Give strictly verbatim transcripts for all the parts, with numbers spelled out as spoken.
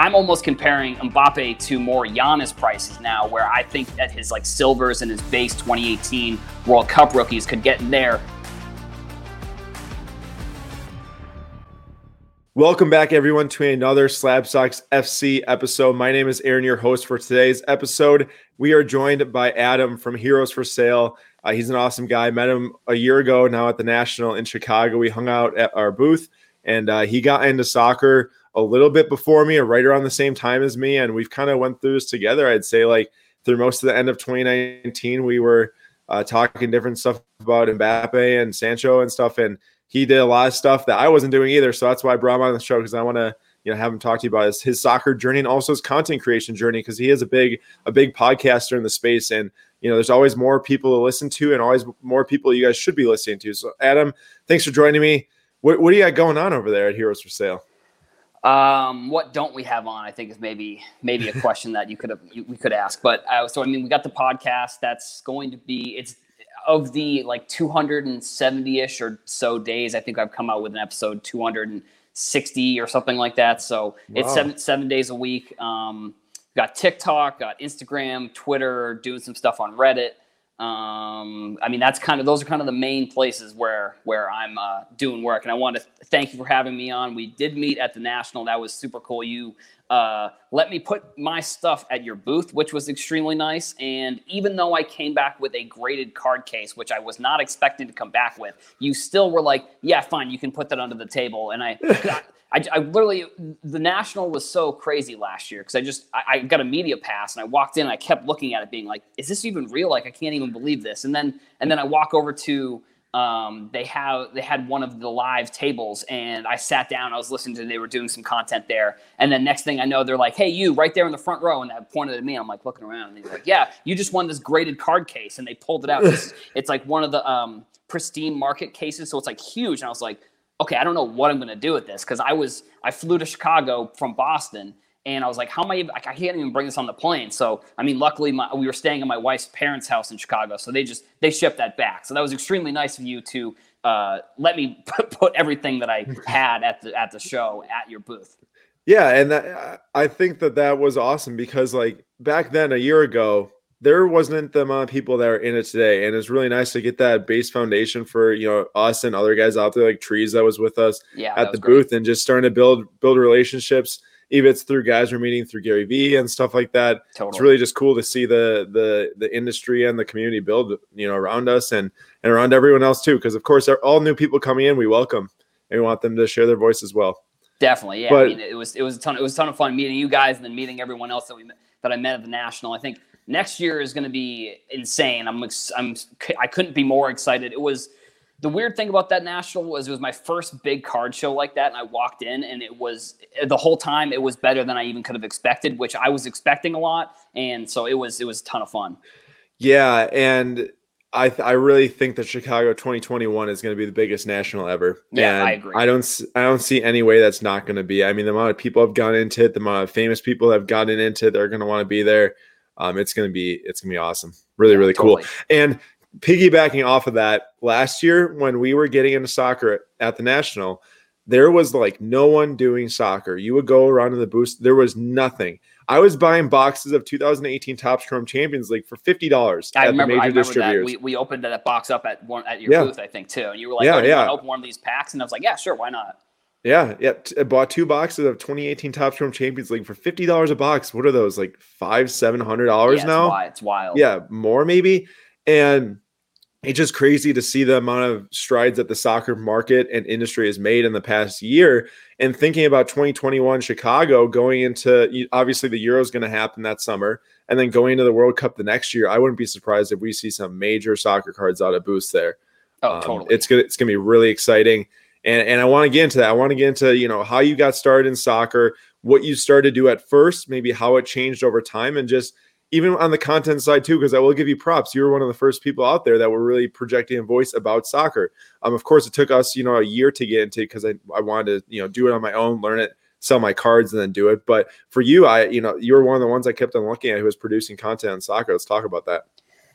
I'm almost comparing Mbappe to more Giannis prices now, where I think that his like silvers and his base twenty eighteen World Cup rookies could get in there. Welcome back, everyone, to another Slab Sox F C episode. My name is Aaron, your host for today's episode. We are joined by Adam from Heroes for Sale. Uh, he's an awesome guy. Met him a year ago now at the National in Chicago. We hung out at our booth, and uh, he got into soccer a little bit before me or right around the same time as me, and we've kind of went through this together. I'd say like through most of the end of twenty nineteen, we were uh, talking different stuff about Mbappe and Sancho and stuff, and he did a lot of stuff that I wasn't doing either. So that's why I brought him on the show, because I want to you know, have him talk to you about his, his soccer journey and also his content creation journey, because he is a big a big podcaster in the space, and you know, there's always more people to listen to and always more people you guys should be listening to. So Adam, thanks for joining me. What, what do you got going on over there at Heroes for Sale? Um, what don't we have on? I think is maybe maybe a question that you could have you, we could ask. But uh, so I mean, we got the podcast that's going to be it's of the like two hundred seventy-ish or so days. I think I've come out with an episode two hundred sixty or something like that. So wow. It's seven seven days a week. Um, got TikTok, got Instagram, Twitter, doing some stuff on Reddit. Um, I mean, that's kind of, those are kind of the main places where, where I'm, uh, doing work. And I want to thank you for having me on. We did meet at the National. That was super cool. You, uh, let me put my stuff at your booth, which was extremely nice. And even though I came back with a graded card case, which I was not expecting to come back with, you still were like, yeah, fine. You can put that under the table. And I, I, I, I literally, the National was so crazy last year, because I just, I, I got a media pass and I walked in and I kept looking at it being like, is this even real? Like, I can't even believe this. And then, and then I walk over to, um, they have, they had one of the live tables, and I sat down, I was listening to, they were doing some content there. And then next thing I know, they're like, hey, you right there in the front row. And that pointed at me. I'm like looking around and he's like, yeah, you just won this graded card case. And they pulled it out. it's, it's like one of the, um, pristine market cases. So it's like huge. And I was like, okay, I don't know what I'm going to do with this, because I was I flew to Chicago from Boston, and I was like, how am I – I can't even bring this on the plane. So, I mean, luckily my, we were staying at my wife's parents' house in Chicago, so they just – they shipped that back. So that was extremely nice of you to uh, let me put, put everything that I had at the at the show at your booth. Yeah, and that, I think that that was awesome, because, like, back then a year ago, there wasn't the amount of people that are in it today. And it's really nice to get that base foundation for, you know, us and other guys out there, like Trees that was with us yeah, at the booth, great. And just starting to build, build relationships. Even it's through guys we're meeting through Gary Vee and stuff like that. Totally. It's really just cool to see the, the, the industry and the community build, you know, around us and, and around everyone else too. Cause of course all new people coming in, we welcome, and we want them to share their voice as well. Definitely. Yeah. But, I mean, it was, it was a ton, it was a ton of fun meeting you guys and then meeting everyone else that we met, that I met at the National. I think next year is going to be insane. I'm, I'm, I couldn't be more excited. It was the weird thing about that National was it was my first big card show like that. And I walked in and it was the whole time it was better than I even could have expected, which I was expecting a lot. And so it was, it was a ton of fun. Yeah. And I, th- I really think that Chicago twenty twenty-one is going to be the biggest National ever. Yeah, and I agree. I don't, I don't see any way that's not going to be. I mean, the amount of people have gone into it, the amount of famous people that have gotten into it, they're going to want to be there. Um, it's going to be, it's going to be awesome. Really, yeah, really totally. Cool. And piggybacking off of that, last year when we were getting into soccer at the National, there was like no one doing soccer. You would go around in the booth. There was nothing. I was buying boxes of two thousand eighteen Topps Chrome Champions League for fifty dollars. I at remember, the major I remember distributors. That. We, we opened that box up at one, at your yeah. booth, I think too. And you were like, yeah, oh, do yeah. you want to open one of these packs? And I was like, yeah, sure. Why not? Yeah, yeah. I bought two boxes of twenty eighteen Topps Chrome Champions League for fifty dollars a box. What are those, like five, seven hundred dollars yeah, now? Wild. It's wild. Yeah, more maybe. And it's just crazy to see the amount of strides that the soccer market and industry has made in the past year. And thinking about twenty twenty-one Chicago going into, obviously the Euro is going to happen that summer, and then going into the World Cup the next year, I wouldn't be surprised if we see some major soccer cards out of booths there. Oh, um, totally. It's gonna, it's gonna be really exciting. And and I want to get into that. I want to get into, you know, how you got started in soccer, what you started to do at first, maybe how it changed over time, and just even on the content side too, because I will give you props. You were one of the first people out there that were really projecting a voice about soccer. Um, of course, it took us, you know, a year to get into, because I, I wanted to, you know, do it on my own, learn it, sell my cards, and then do it. But for you, I, you know, you were one of the ones I kept on looking at who was producing content on soccer. Let's talk about that.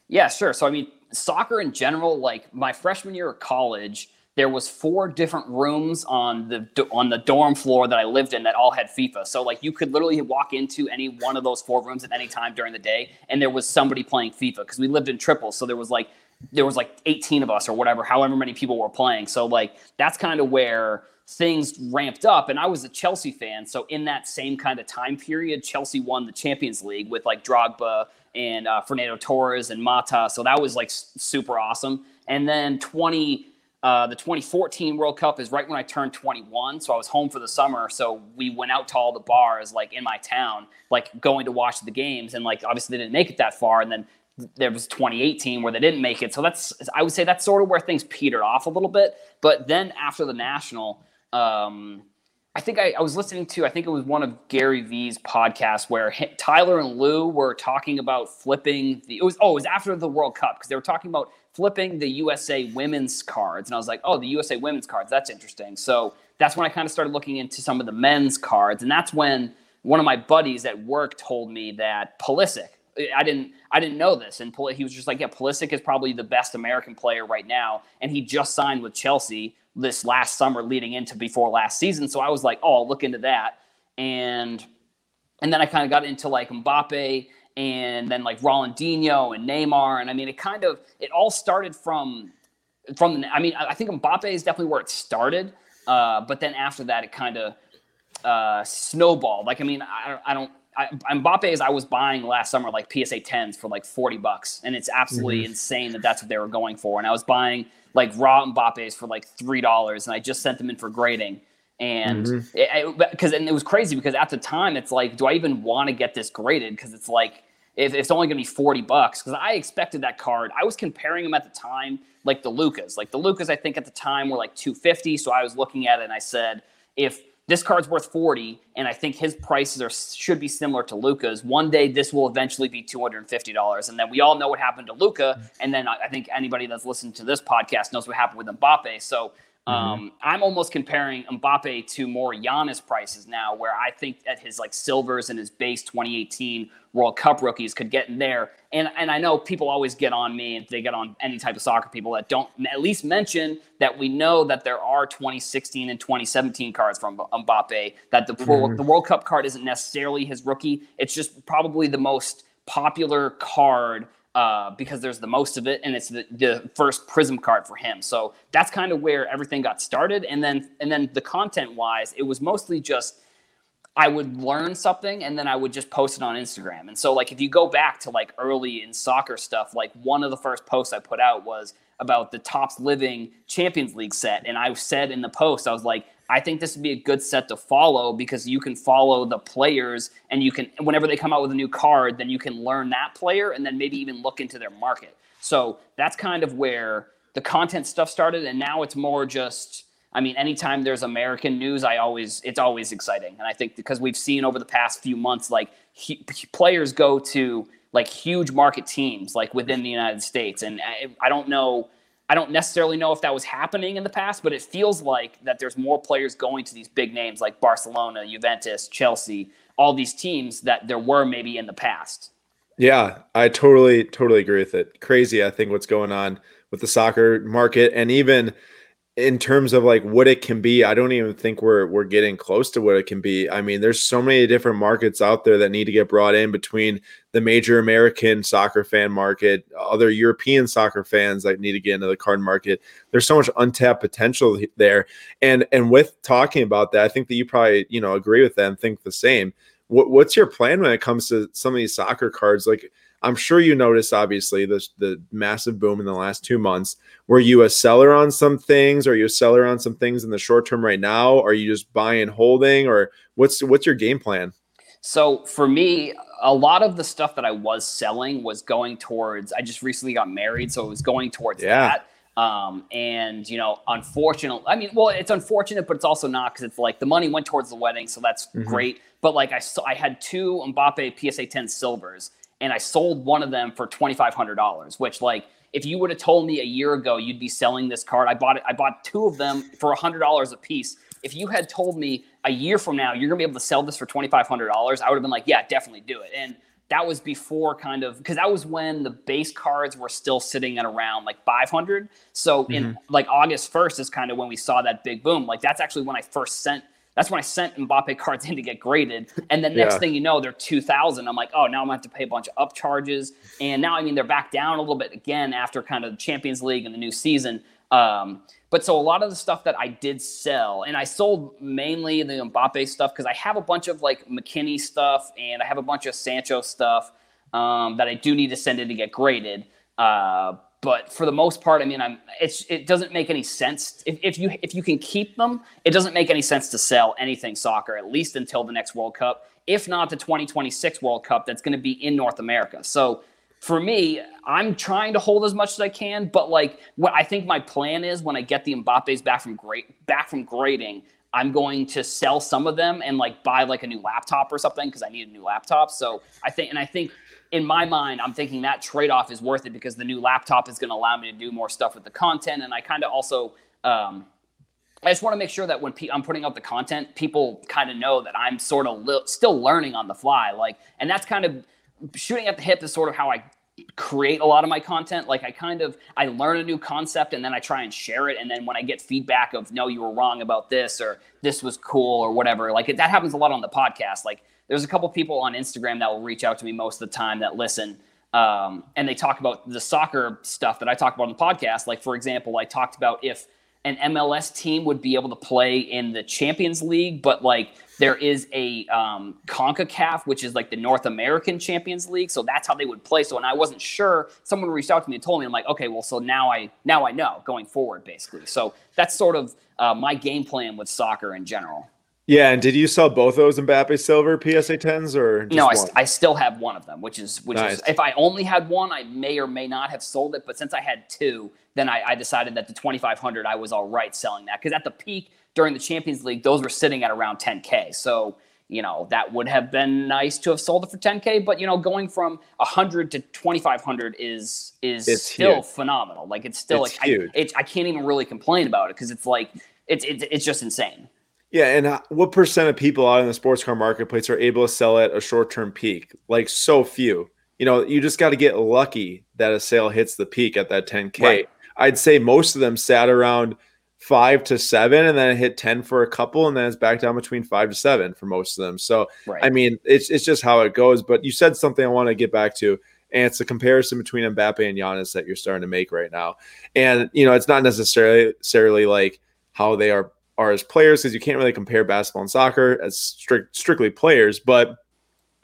Yeah, sure. So, I mean, soccer in general, like my freshman year of college, there was four different rooms on the on the dorm floor that I lived in that all had FIFA. So like you could literally walk into any one of those four rooms at any time during the day, and there was somebody playing FIFA because we lived in triples. So there was like there was like eighteen of us or whatever, however many people were playing. So like that's kind of where things ramped up. And I was a Chelsea fan, so in that same kind of time period, Chelsea won the Champions League with like Drogba and uh, Fernando Torres and Mata. So that was like super awesome. And then twenty. Uh, the twenty fourteen World Cup is right when I turned twenty-one, so I was home for the summer, so we went out to all the bars, like, in my town, like, going to watch the games, and, like, obviously they didn't make it that far, and then there was twenty eighteen where they didn't make it, so that's, I would say that's sort of where things petered off a little bit, but then after the National, um, I think I, I was listening to, I think it was one of Gary Vee's podcasts where he, Tyler and Lou were talking about flipping the, it was, oh, it was after the World Cup, because they were talking about flipping the U S A women's cards. And I was like, oh, the U S A women's cards, that's interesting. So that's when I kind of started looking into some of the men's cards. And that's when one of my buddies at work told me that Pulisic, I didn't I didn't know this. And Pul- he was just like, yeah, Pulisic is probably the best American player right now. And he just signed with Chelsea this last summer leading into before last season. So I was like, oh, I'll look into that. And, and then I kind of got into like Mbappe and then like Ronaldinho and Neymar. And I mean, it kind of, it all started from, from the, I mean, I think Mbappe is definitely where it started. Uh, but then after that, it kind of uh, snowballed. Like, I mean, I, I don't, I, Mbappe is I was buying last summer, like P S A tens for like forty bucks. And it's absolutely mm-hmm. insane that that's what they were going for. And I was buying like raw Mbappes for like three dollars. And I just sent them in for grading. And mm-hmm. it, it, cause, and it was crazy because at the time it's like, do I even want to get this graded? Cause it's like, if it's only going to be forty bucks, because I expected that card. I was comparing them at the time, like the Lucas, like the Lucas, I think at the time were like two fifty. So I was looking at it and I said, if this card's worth forty, and I think his prices are should be similar to Luka's, one day this will eventually be two hundred fifty dollars. And then we all know what happened to Luka. And then I think anybody that's listened to this podcast knows what happened with Mbappe. So um, mm-hmm. I'm almost comparing Mbappe to more Giannis prices now, where I think at his like silvers and his base twenty eighteen World Cup rookies could get in there. And and I know people always get on me, and they get on any type of soccer people that don't at least mention that we know that there are twenty sixteen and twenty seventeen cards from Mbappe, that the, mm-hmm. the World Cup card isn't necessarily his rookie. It's just probably the most popular card uh, because there's the most of it, and it's the, the first Prism card for him. So that's kind of where everything got started. And then, and then the content-wise, it was mostly just I would learn something and then I would just post it on Instagram. And so like, if you go back to like early in soccer stuff, like one of the first posts I put out was about the Topps Living Champions League set. And I said in the post, I was like, I think this would be a good set to follow because you can follow the players and you can, whenever they come out with a new card, then you can learn that player and then maybe even look into their market. So that's kind of where the content stuff started. And now it's more just, I mean, anytime there's American news, I always it's always exciting. And I think because we've seen over the past few months, like he, players go to like huge market teams like within the United States. And I, I don't know, I don't necessarily know if that was happening in the past, but it feels like that there's more players going to these big names like Barcelona, Juventus, Chelsea, all these teams that there were maybe in the past. Yeah, I totally, totally agree with it. Crazy, I think, what's going on with the soccer market and even in terms of like what it can be, I don't even think we're we're getting close to what it can be. I mean, there's so many different markets out there that need to get brought in between the major American soccer fan market, other European soccer fans that need to get into the card market. There's so much untapped potential there. And and with talking about that, I think that you probably, you know, agree with that and think the same. What, what's your plan when it comes to some of these soccer cards? Like, I'm sure you noticed, obviously, the, the massive boom in the last two months. Were you a seller on some things? Are you a seller on some things in the short term right now? Are you just buying, holding, or what's what's your game plan? So for me, a lot of the stuff that I was selling was going towards, I just recently got married, so it was going towards yeah. that. Um, and, you know, unfortunately, I mean, well, it's unfortunate, but it's also not because it's like the money went towards the wedding, so that's mm-hmm. great. But like I, I had two Mbappe P S A ten silvers, and I sold one of them for twenty-five hundred dollars, which like, if you would have told me a year ago, you'd be selling this card. I bought it. I bought two of them for a hundred dollars a piece. If you had told me a year from now, you're going to be able to sell this for twenty-five hundred dollars, I would have been like, yeah, definitely do it. And that was before kind of, because that was when the base cards were still sitting at around like five hundred. So mm-hmm. in like August first is kind of when we saw that big boom. Like that's actually when I first sent, that's when I sent Mbappe cards in to get graded. And then next yeah. thing you know, they're two thousand. I'm like, oh, now I'm going to have to pay a bunch of up charges. And now, I mean, they're back down a little bit again after kind of the Champions League and the new season. Um, but so a lot of the stuff that I did sell, and I sold mainly the Mbappe stuff because I have a bunch of like McKinney stuff and I have a bunch of Sancho stuff um, that I do need to send in to get graded. Uh, but for the most part, I mean, I'm it's it doesn't make any sense if, if you if you can keep them. It doesn't make any sense to sell anything soccer, at least until the next World Cup, if not the twenty twenty-six World Cup that's going to be in North America. So. For me, I'm trying to hold as much as I can, but like what I think my plan is when I get the Mbappes back from great back from grading, I'm going to sell some of them and like buy like a new laptop or something because I need a new laptop. So I think, and I think in my mind, I'm thinking that trade-off is worth it because the new laptop is going to allow me to do more stuff with the content. And I kind of also, um, I just want to make sure that when pe- I'm putting out the content, people kind of know that I'm sort of li- still learning on the fly. Like, and that's kind of shooting at the hip is sort of how I create a lot of my content. Like I kind of, I learn a new concept and then I try and share it. And then when I get feedback of, no, you were wrong about this, or this was cool or whatever, like it, that happens a lot on the podcast. Like there's a couple people on Instagram that will reach out to me most of the time that listen. Um, and they talk about the soccer stuff that I talk about on the podcast. Like for example, I talked about if an M L S team would be able to play in the Champions League, but like there is a um, CONCACAF, which is like the North American Champions League. So that's how they would play. So, and I wasn't sure. Someone reached out to me and told me, I'm like, okay, well, so now I now I know going forward, basically. So that's sort of uh, my game plan with soccer in general. Yeah, and did you sell both those Mbappe silver P S A tens or just no? I, st- I still have one of them, which is which nice. is if I only had one, I may or may not have sold it. But since I had two, then I, I decided that the twenty-five hundred I was all right selling that because at the peak during the Champions League, those were sitting at around ten K. So you know that would have been nice to have sold it for ten K. But you know, going from one hundred to twenty-five hundred is is it's still huge. Phenomenal. Like it's still it's like huge. I, it, I can't even really complain about it because it's like it's it's it's just insane. Yeah, and what percent of people out in the sports car marketplace are able to sell at a short-term peak? Like so few. You know, you just got to get lucky that a sale hits the peak at that ten K. Right. I'd say most of them sat around five to seven and then it hit ten for a couple and then it's back down between five to seven for most of them. So, right. I mean, it's it's just how it goes. But you said something I want to get back to. And it's the comparison between Mbappe and Giannis that you're starting to make right now. And, you know, it's not necessarily, necessarily like how they are are as players because you can't really compare basketball and soccer as strict, strictly players, but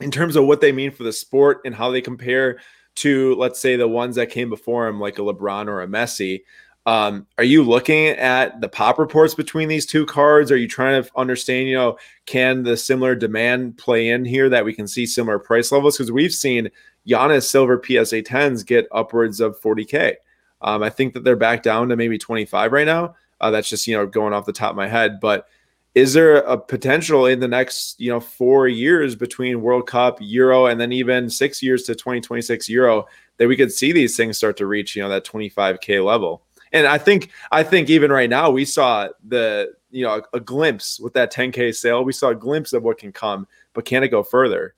in terms of what they mean for the sport and how they compare to, let's say, the ones that came before him, like a LeBron or a Messi, um, are you looking at the pop reports between these two cards? Are you trying to understand, you know, can the similar demand play in here that we can see similar price levels? Because we've seen Giannis silver P S A tens get upwards of forty K. Um, I think that they're back down to maybe twenty-five right now. Uh, that's just, you know, going off the top of my head. But is there a potential in the next, you know, four years between World Cup, Euro, and then even six years to twenty twenty-six Euro that we could see these things start to reach, you know, that twenty-five K level? And I think I think even right now we saw the, you know, a, a glimpse with that ten K sale. We saw a glimpse of what can come, but can it go further?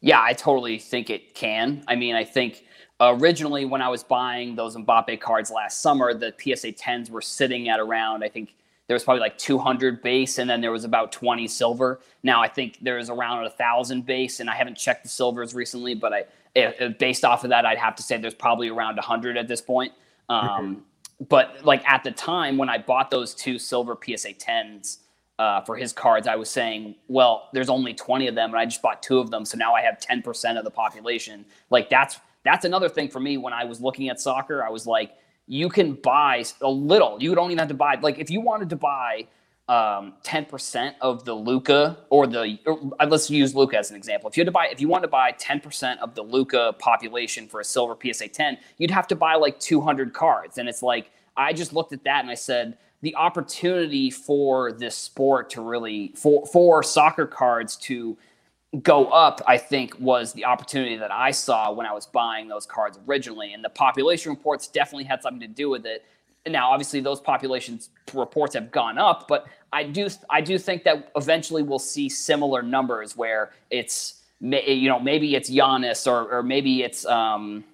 Yeah, I totally think it can. I mean, I think originally, when I was buying those Mbappe cards last summer, the P S A tens were sitting at around, I think there was probably like two hundred base, and then there was about twenty silver. Now, I think there's around one thousand base, and I haven't checked the silvers recently, but I, if, if based off of that, I'd have to say there's probably around one hundred at this point. Um, mm-hmm. But like at the time when I bought those two silver P S A tens uh, for his cards, I was saying, well, there's only twenty of them, and I just bought two of them, so now I have ten percent of the population. Like that's... That's another thing for me when I was looking at soccer. I was like, you can buy a little. You don't even have to buy. Like, if you wanted to buy um, ten percent of the Luka or the or, let's use Luka as an example. If you had to buy, if you wanted to buy ten percent of the Luka population for a silver P S A ten, you'd have to buy like two hundred cards. And it's like I just looked at that and I said the opportunity for this sport to really for for soccer cards to go up, I think, was the opportunity that I saw when I was buying those cards originally. And the population reports definitely had something to do with it. Now, obviously, those population reports have gone up, but I do I do think that eventually we'll see similar numbers where it's you know, maybe it's Giannis or or maybe it's um,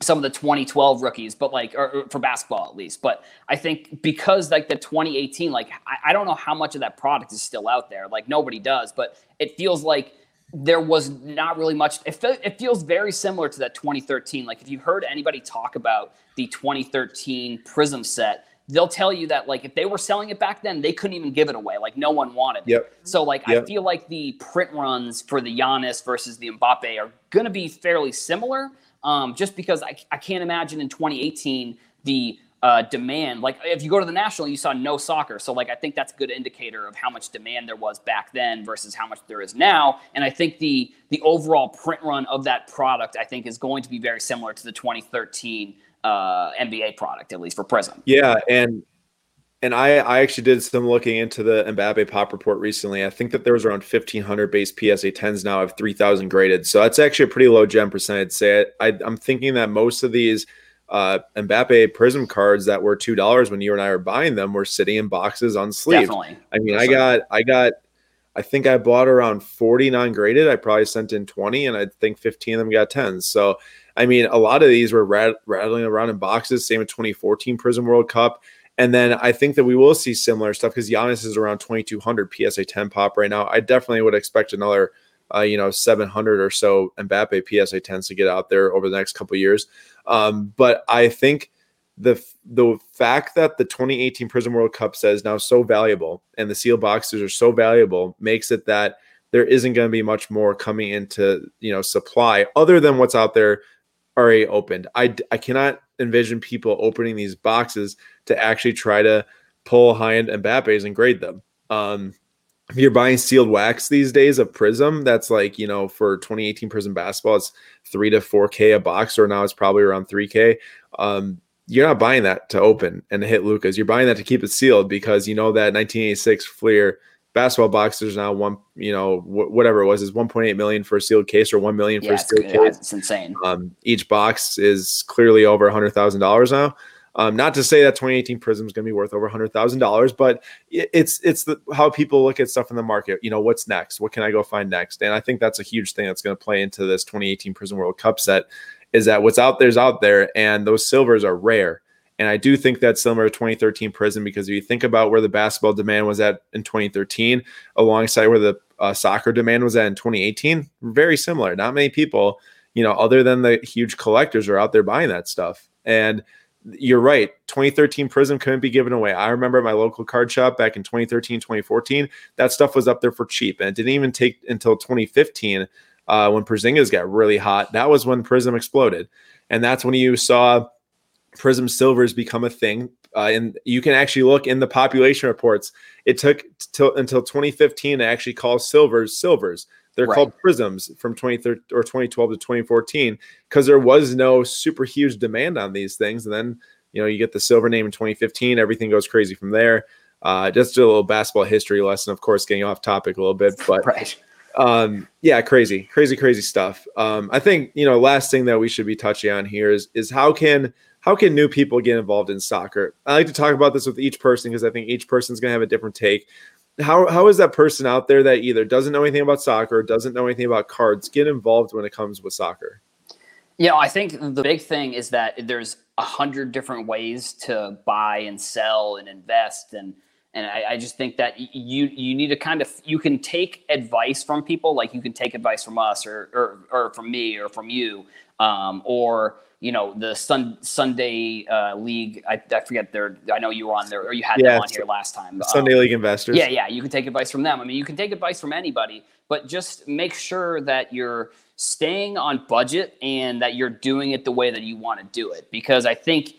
some of the twenty twelve rookies, but like, or, or for basketball at least. But I think because like the twenty eighteen, like I, I don't know how much of that product is still out there. Like nobody does, but it feels like there was not really much. It, fe- it feels very similar to that twenty thirteen. Like if you heard anybody talk about the twenty thirteen Prism set, they'll tell you that like if they were selling it back then, they couldn't even give it away. Like no one wanted it. Yep. So like yep. I feel like the print runs for the Giannis versus the Mbappe are going to be fairly similar, um, just because I, I can't imagine in twenty eighteen the uh, demand. Like if you go to the National, you saw no soccer. So like I think that's a good indicator of how much demand there was back then versus how much there is now. And I think the the overall print run of that product, I think, is going to be very similar to the twenty thirteen uh N B A product, at least for Prism. Yeah, and and I I actually did some looking into the Mbappe Pop Report recently. I think that there was around fifteen hundred base P S A tens now. I have three thousand graded, so that's actually a pretty low gem percent. I'd say I, I, I'm thinking that most of these uh Mbappe Prism cards that were two dollars when you and I were buying them were sitting in boxes unsleeved. Definitely. I mean, Definitely. I got I got I think I bought around forty non-graded. I probably sent in twenty, and I think fifteen of them got tens. So I mean, a lot of these were rat- rattling around in boxes, same with twenty fourteen Prism World Cup. And then I think that we will see similar stuff because Giannis is around twenty-two hundred P S A ten pop right now. I definitely would expect another, uh, you know, seven hundred or so Mbappe P S A tens to get out there over the next couple of years. Um, but I think the the fact that the twenty eighteen Prism World Cup set is now so valuable and the sealed boxes are so valuable makes it that there isn't going to be much more coming into, you know, supply other than what's out there already opened. I, I cannot envision people opening these boxes to actually try to pull high-end Mbappes and grade them. Um, if you're buying sealed wax these days of Prism, that's like, you know, for twenty eighteen Prism basketball, it's three to four K a box, or now it's probably around three K. Um, you're not buying that to open and hit Lucas. You're buying that to keep it sealed because you know that nineteen eighty-six Fleer basketball box, there's now one, you know, wh- whatever it was, is one point eight million for a sealed case or one million for yeah, a sealed it's, case. It's insane. Um, each box is clearly over one hundred thousand dollars now. Um, not to say that twenty eighteen Prism is going to be worth over one hundred thousand dollars, but it, it's it's the, how people look at stuff in the market. You know, what's next? What can I go find next? And I think that's a huge thing that's going to play into this twenty eighteen Prism World Cup set, is that what's out there is out there, and those silvers are rare. And I do think that's similar to twenty thirteen Prism, because if you think about where the basketball demand was at in twenty thirteen alongside where the uh, soccer demand was at in twenty eighteen, very similar. Not many people, you know, other than the huge collectors, are out there buying that stuff. And you're right, twenty thirteen Prism couldn't be given away. I remember at my local card shop back in twenty thirteen, twenty fourteen, that stuff was up there for cheap. And it didn't even take until twenty fifteen uh, when Porzingis got really hot. That was when Prism exploded. And that's when you saw Prism silvers become a thing, uh, and you can actually look in the population reports. It took till until twenty fifteen to actually call silvers silvers. They're right. Called prisms from twenty thirteen or twenty twelve to twenty fourteen because there was no super huge demand on these things. And then, you know, you get the silver name in twenty fifteen. Everything goes crazy from there. Uh, just a little basketball history lesson, of course, getting off topic a little bit, but right. Um, yeah, crazy, crazy, crazy stuff. Um, I think, you know, last thing that we should be touching on here is is how can How can new people get involved in soccer? I like to talk about this with each person because I think each person's going to have a different take. How How is that person out there that either doesn't know anything about soccer or doesn't know anything about cards get involved when it comes with soccer? Yeah, I think the big thing is that there's a hundred different ways to buy and sell and invest. And and I, I just think that you you need to kind of – you can take advice from people. Like you can take advice from us or or, or from me or from you um, or – you know, the Sun Sunday uh, League, I, I forget their, I know you were on there, or you had yeah, them on here last time. Sunday um, League Investors. Yeah, yeah, you can take advice from them. I mean, you can take advice from anybody, but just make sure that you're staying on budget and that you're doing it the way that you want to do it. Because I think,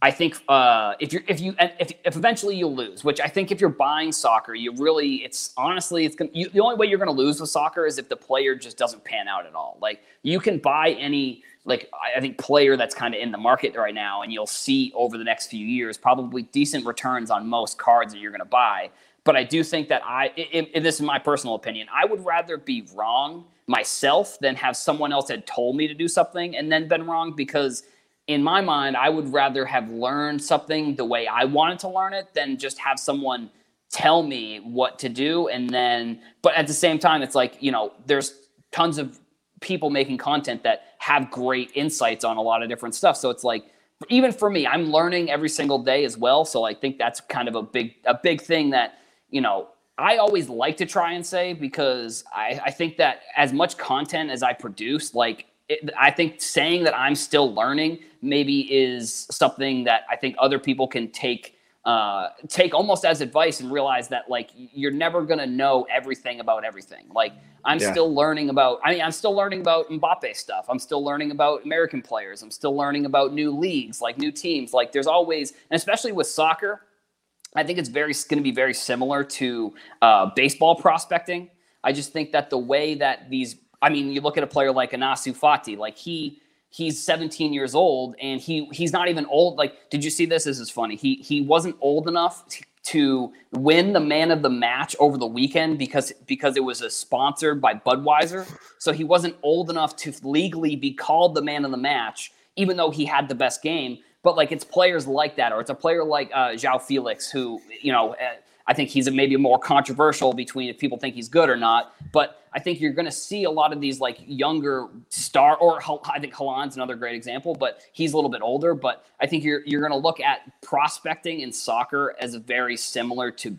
I think uh, if you're, if you, if, if eventually you'll lose, which I think if you're buying soccer, you really, it's honestly, it's gonna, you, the only way you're going to lose with soccer is if the player just doesn't pan out at all. Like you can buy any, like I think player that's kind of in the market right now, and you'll see over the next few years probably decent returns on most cards that you're going to buy. But I do think that I, in, in this is my personal opinion, I would rather be wrong myself than have someone else had told me to do something and then been wrong, because in my mind, I would rather have learned something the way I wanted to learn it than just have someone tell me what to do. And then, but at the same time, it's like, you know, there's tons of people making content that have great insights on a lot of different stuff. So it's like, even for me, I'm learning every single day as well. So I think that's kind of a big, a big thing that, you know, I always like to try and say, because I, I think that as much content as I produce, like it, I think saying that I'm still learning maybe is something that I think other people can take, uh, take almost as advice and realize that like, you're never going to know everything about everything. Like I'm yeah. still learning about, I mean, I'm still learning about Mbappe stuff. I'm still learning about American players. I'm still learning about new leagues, like new teams. Like there's always, and especially with soccer, I think it's very going to be very similar to uh, baseball prospecting. I just think that the way that these, I mean, you look at a player like Anasu Fati, like he he's seventeen years old and he he's not even old. Like, did you see this? This is funny. He he wasn't old enough to win the man of the match over the weekend because because it was a sponsored by Budweiser. So he wasn't old enough to legally be called the man of the match, even though he had the best game. But like it's players like that, or it's a player like uh, Joao Felix, who, you know, I think he's maybe more controversial between if people think he's good or not. But I think you're going to see a lot of these like younger star, or I think Haaland's another great example, but he's a little bit older. But I think you're you're going to look at prospecting in soccer as very similar to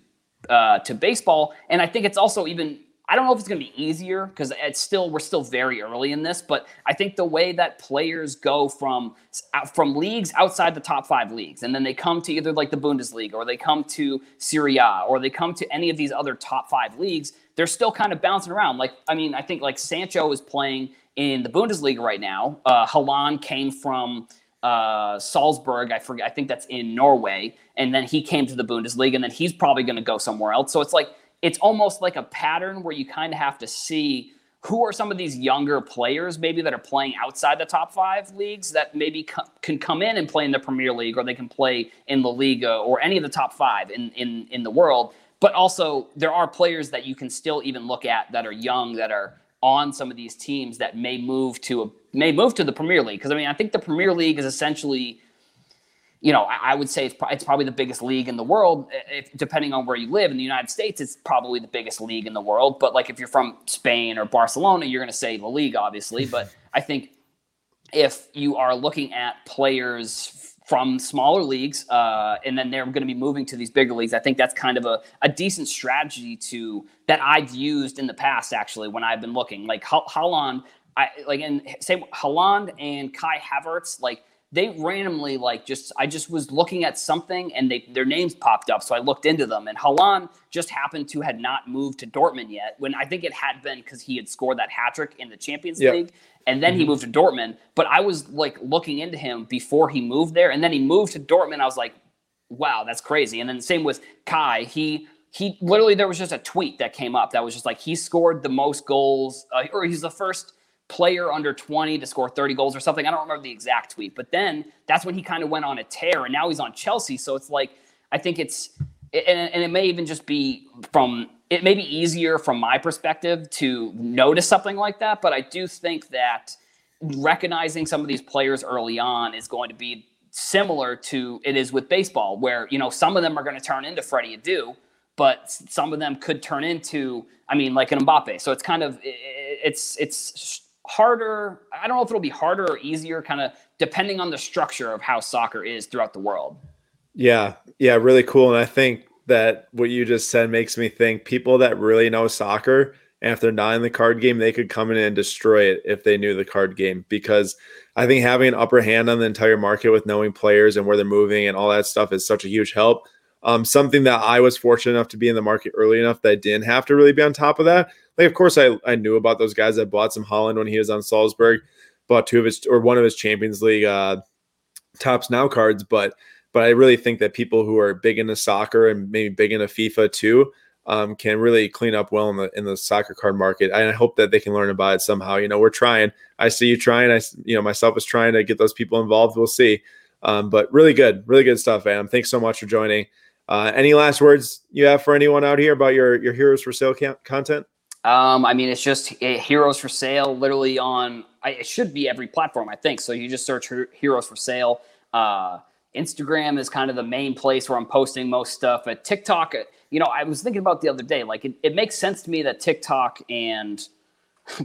uh, to baseball, and I think it's also even. I don't know if it's going to be easier because it's still, we're still very early in this, but I think the way that players go from, from leagues outside the top five leagues, and then they come to either like the Bundesliga or they come to Serie A or they come to any of these other top five leagues, they're still kind of bouncing around. Like, I mean, I think like Sancho is playing in the Bundesliga right now. Uh, Haaland came from uh, Salzburg. I forget. I think that's in Norway. And then he came to the Bundesliga and then he's probably going to go somewhere else. So it's like, it's almost like a pattern where you kind of have to see who are some of these younger players maybe that are playing outside the top five leagues that maybe co- can come in and play in the Premier League, or they can play in La Liga or any of the top five in, in, in the world. But also there are players that you can still even look at that are young, that are on some of these teams that may move to a, may move to the Premier League. Because, I mean, I think the Premier League is essentially – you know, I would say it's probably the biggest league in the world. If, depending on where you live in the United States, it's probably the biggest league in the world. But like if you're from Spain or Barcelona, you're going to say La Liga, obviously. But I think if you are looking at players from smaller leagues uh, and then they're going to be moving to these bigger leagues, I think that's kind of a, a decent strategy to that I've used in the past, actually, when I've been looking. Like ha- Haaland, I, like and say Haaland and Kai Havertz, like, they randomly like just, I just was looking at something and they, their names popped up. So I looked into them, and Haaland just happened to had not moved to Dortmund yet, when I think it had been because he had scored that hat trick in the Champions yep. League. And then mm-hmm. he moved to Dortmund, but I was like looking into him before he moved there. And then he moved to Dortmund. I was like, wow, that's crazy. And then same with Kai, he, he literally, there was just a tweet that came up that was just like, he scored the most goals uh, or he's the first player under twenty to score thirty goals or something. I don't remember the exact tweet, but then that's when he kind of went on a tear, and now he's on Chelsea. So it's like, I think it's, and, and it may even just be from, it may be easier from my perspective to notice something like that. But I do think that recognizing some of these players early on is going to be similar to it is with baseball, where, you know, some of them are going to turn into Freddie Adu, but some of them could turn into, I mean, like an Mbappe. So it's kind of, it's, it's, harder. I don't know if it'll be harder or easier, kind of depending on the structure of how soccer is throughout the world. Yeah. Yeah. Really cool. And I think that what you just said makes me think people that really know soccer, and if they're not in the card game, they could come in and destroy it if they knew the card game, because I think having an upper hand on the entire market with knowing players and where they're moving and all that stuff is such a huge help. Um, something that I was fortunate enough to be in the market early enough that I didn't have to really be on top of that. Like, of course, I, I knew about those guys. I bought some Haaland when he was on Salzburg, bought two of his or one of his Champions League uh, Topps Now cards. But but I really think that people who are big into soccer and maybe big into FIFA too um, can really clean up well in the in the soccer card market. And I hope that they can learn about it somehow. You know, we're trying. I see you trying. I you know myself is trying to get those people involved. We'll see. Um, but really good, really good stuff, Adam. Thanks so much for joining. Uh, any last words you have for anyone out here about your your Heroes for Sale camp- content? Um, I mean, it's just it, Heroes for Sale literally on, I, it should be every platform, I think. So you just search her, Heroes for Sale. Uh, Instagram is kind of the main place where I'm posting most stuff. At TikTok, you know, I was thinking about the other day, like it, it makes sense to me that TikTok and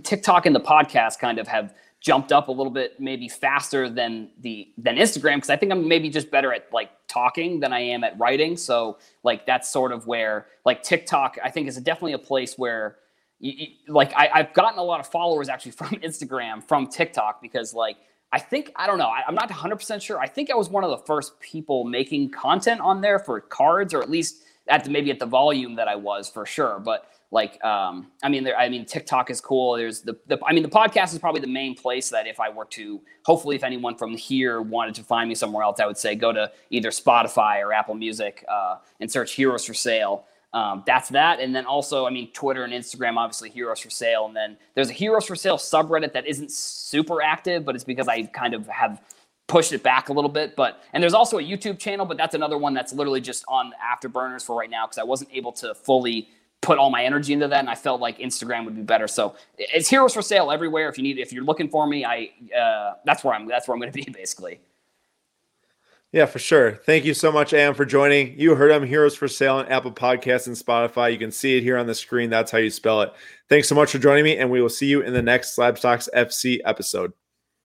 TikTok and the podcast kind of have jumped up a little bit, maybe faster than the than Instagram, because I think I'm maybe just better at like talking than I am at writing. So like that's sort of where like TikTok, I think, is definitely a place where you, you, like I, I've gotten a lot of followers actually from Instagram, from TikTok, because like I think, I don't know, I, I'm not one hundred percent sure. I think I was one of the first people making content on there for cards, or at least at the, maybe at the volume that I was for sure. But like, um, I mean, there, I mean, TikTok is cool. There's the, the, I mean, the podcast is probably the main place that if I were to, hopefully if anyone from here wanted to find me somewhere else, I would say go to either Spotify or Apple Music uh, and search Heroes for Sale. Um, that's that. And then also, I mean, Twitter and Instagram, obviously Heroes for Sale. And then there's a Heroes for Sale subreddit that isn't super active, but it's because I kind of have pushed it back a little bit. But, and there's also a YouTube channel, but that's another one that's literally just on afterburners for right now, because I wasn't able to fully put all my energy into that. And I felt like Instagram would be better. So it's Heroes for Sale everywhere. If you need, if you're looking for me, I, uh, that's where I'm, that's where I'm going to be basically. Yeah, for sure. Thank you so much, Adam, for joining. You heard I'm Heroes for Sale on Apple Podcasts and Spotify. You can see it here on the screen. That's how you spell it. Thanks so much for joining me, and we will see you in the next Slab Sox F C episode.